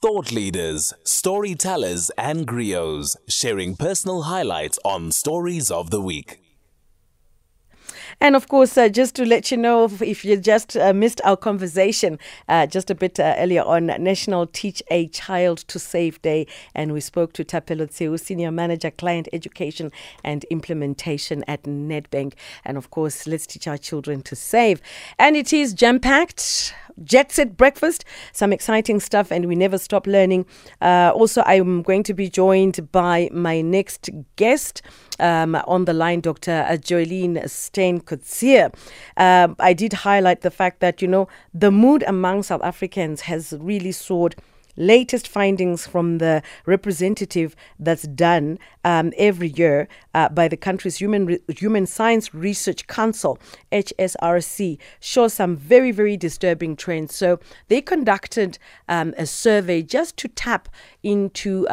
Thought leaders, storytellers and griots sharing personal highlights on Stories of the Week. And of course, just to let you know, if you just missed our conversation just a bit earlier on, National Teach a Child to Save Day. And we spoke to Tapelotsehu, Senior Manager, Client Education and Implementation at Nedbank. And of course, let's teach our children to save. And it is jam-packed. Jet Set Breakfast, some exciting stuff, and we never stop learning. Also, I'm going to be joined by my next guest on the line, Dr. Joleen Steyn – Kotze. I did highlight the fact that, you know, the mood among South Africans has really soared. Latest findings from the representative that's done every year by the country's Human Science Research Council, HSRC, shows some very, very disturbing trends. So they conducted a survey just to tap into,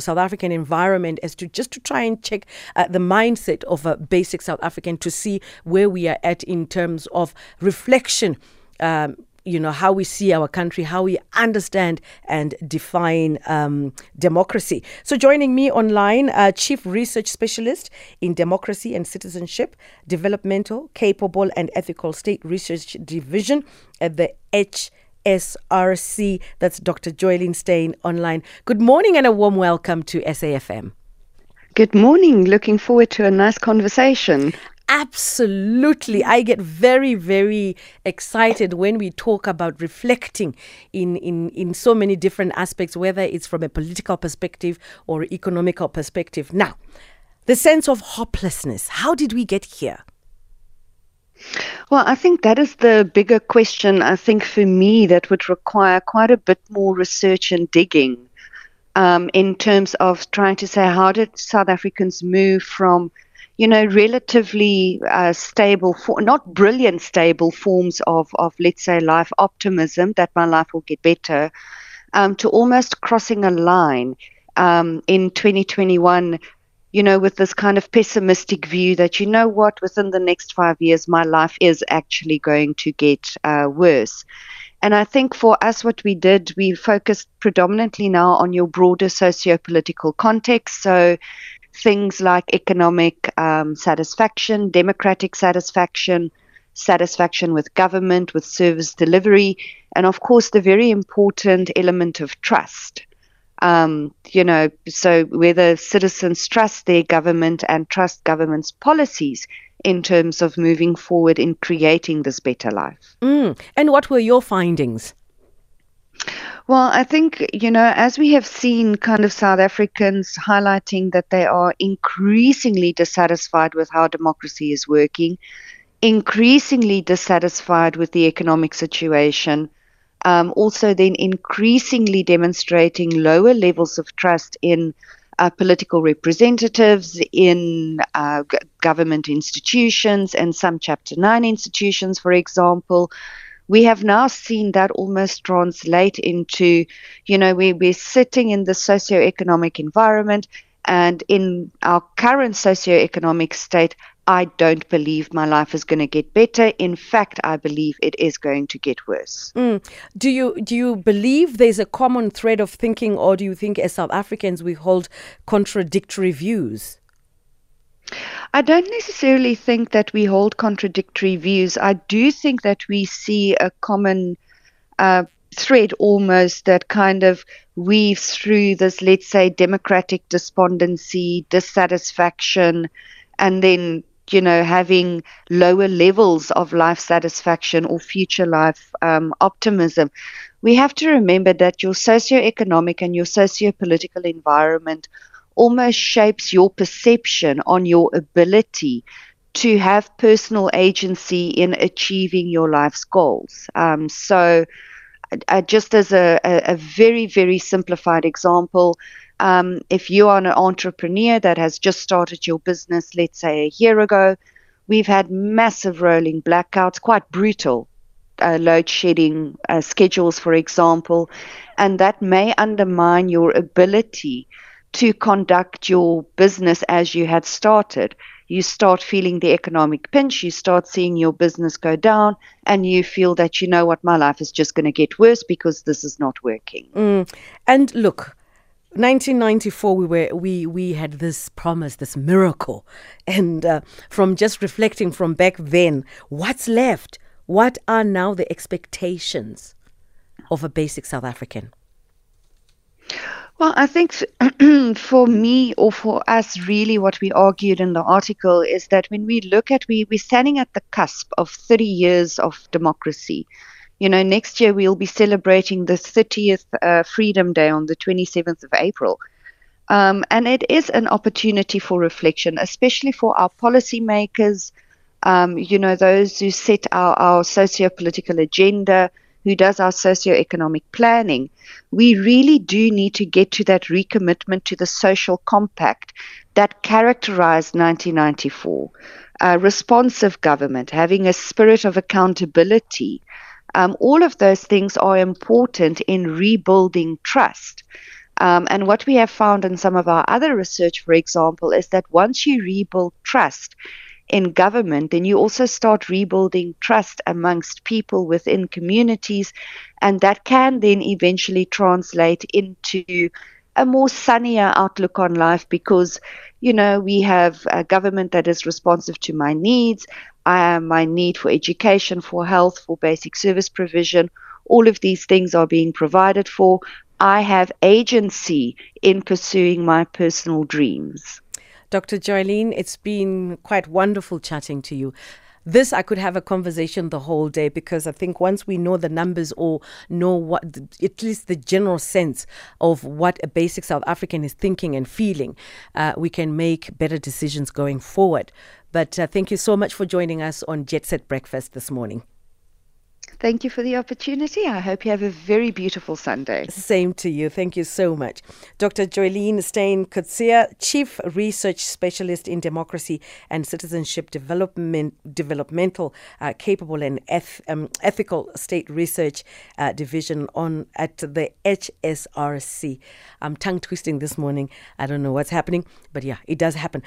South African environment as to just to try and check the mindset of a basic South African to see where we are at in terms of reflection, how we see our country, how we understand and define democracy. So joining me online, Chief Research Specialist in Democracy and Citizenship, Developmental, Capable and Ethical State Research Division at the HSRC. That's Dr. Joleen Steyn online. Good morning and a warm welcome to SAFM. Good morning. Looking forward to a nice conversation. Absolutely. I get very, very excited when we talk about reflecting in so many different aspects, whether it's from a political perspective or economical perspective. Now, the sense of hopelessness, how did we get here? Well, I think that is the bigger question, I think, for me, that would require quite a bit more research and digging in terms of trying to say, how did South Africans move from relatively stable, not brilliant stable forms of, let's say, life optimism, that my life will get better, to almost crossing a line in 2021, with this kind of pessimistic view that, within the next 5 years, my life is actually going to get worse. And I think for us, what we did, we focused predominantly now on your broader socio-political context. So things like economic satisfaction, democratic satisfaction, satisfaction with government, with service delivery, and of course the very important element of trust. So whether citizens trust their government and trust government's policies in terms of moving forward in creating this better life. And what were your findings? Well, I think, as we have seen kind of South Africans highlighting that they are increasingly dissatisfied with how democracy is working, increasingly dissatisfied with the economic situation, also then increasingly demonstrating lower levels of trust in political representatives, in government institutions and some Chapter 9 institutions, for example. We have now seen that almost translate into, we're sitting in the socioeconomic environment, and in our current socioeconomic state, I don't believe my life is going to get better. In fact, I believe it is going to get worse. Do you believe there's a common thread of thinking, or do you think as South Africans we hold contradictory views? I don't necessarily think that we hold contradictory views. I do think that we see a common thread almost that kind of weaves through this, let's say, democratic despondency, dissatisfaction, and then, having lower levels of life satisfaction or future life optimism. We have to remember that your socioeconomic and your socio-political environment almost shapes your perception on your ability to have personal agency in achieving your life's goals. So just as a very, very simplified example, if you are an entrepreneur that has just started your business, let's say a year ago, we've had massive rolling blackouts, quite brutal load shedding schedules, for example, and that may undermine your ability to conduct your business as you had started. you start feeling the economic pinch, you start seeing your business go down, and you feel that, you know what, my life is just going to get worse because this is not working. Mm. And look, 1994, we had this promise, this miracle. And from just reflecting from back then, what's left? What are now the expectations of a basic South African? Well, I think for me or for us, really what we argued in the article is that when we look at, we're standing at the cusp of 30 years of democracy. You know, next year we'll be celebrating the 30th Freedom Day on the 27th of April. And it is an opportunity for reflection, especially for our policymakers, you know, those who set our socio-political agenda, who does our socioeconomic planning. We really do need to get to that recommitment to the social compact that characterized 1994. Responsive government, having a spirit of accountability. All of those things are important in rebuilding trust. And what we have found in some of our other research, for example, is that once you rebuild trust in government, then you also start rebuilding trust amongst people within communities, and that can then eventually translate into a more sunnier outlook on life because, you know, we have a government that is responsive to my needs, my need for education, for health, for basic service provision. All of these things are being provided for. I have agency in pursuing my personal dreams. Dr. Joleen, it's been quite wonderful chatting to you. This, I could have a conversation the whole day because I think once we know the numbers or know what, at least the general sense of what a basic South African is thinking and feeling, we can make better decisions going forward. But thank you so much for joining us on Jet Set Breakfast this morning. Thank you for the opportunity. I hope you have a very beautiful Sunday. Same to you. Thank you so much. Dr. Joleen Steyn – Kotze, Chief Research Specialist in Democracy and Citizenship Developmental Capable and Ethical State Research Division at the HSRC. I'm tongue twisting this morning. I don't know what's happening, but yeah, it does happen.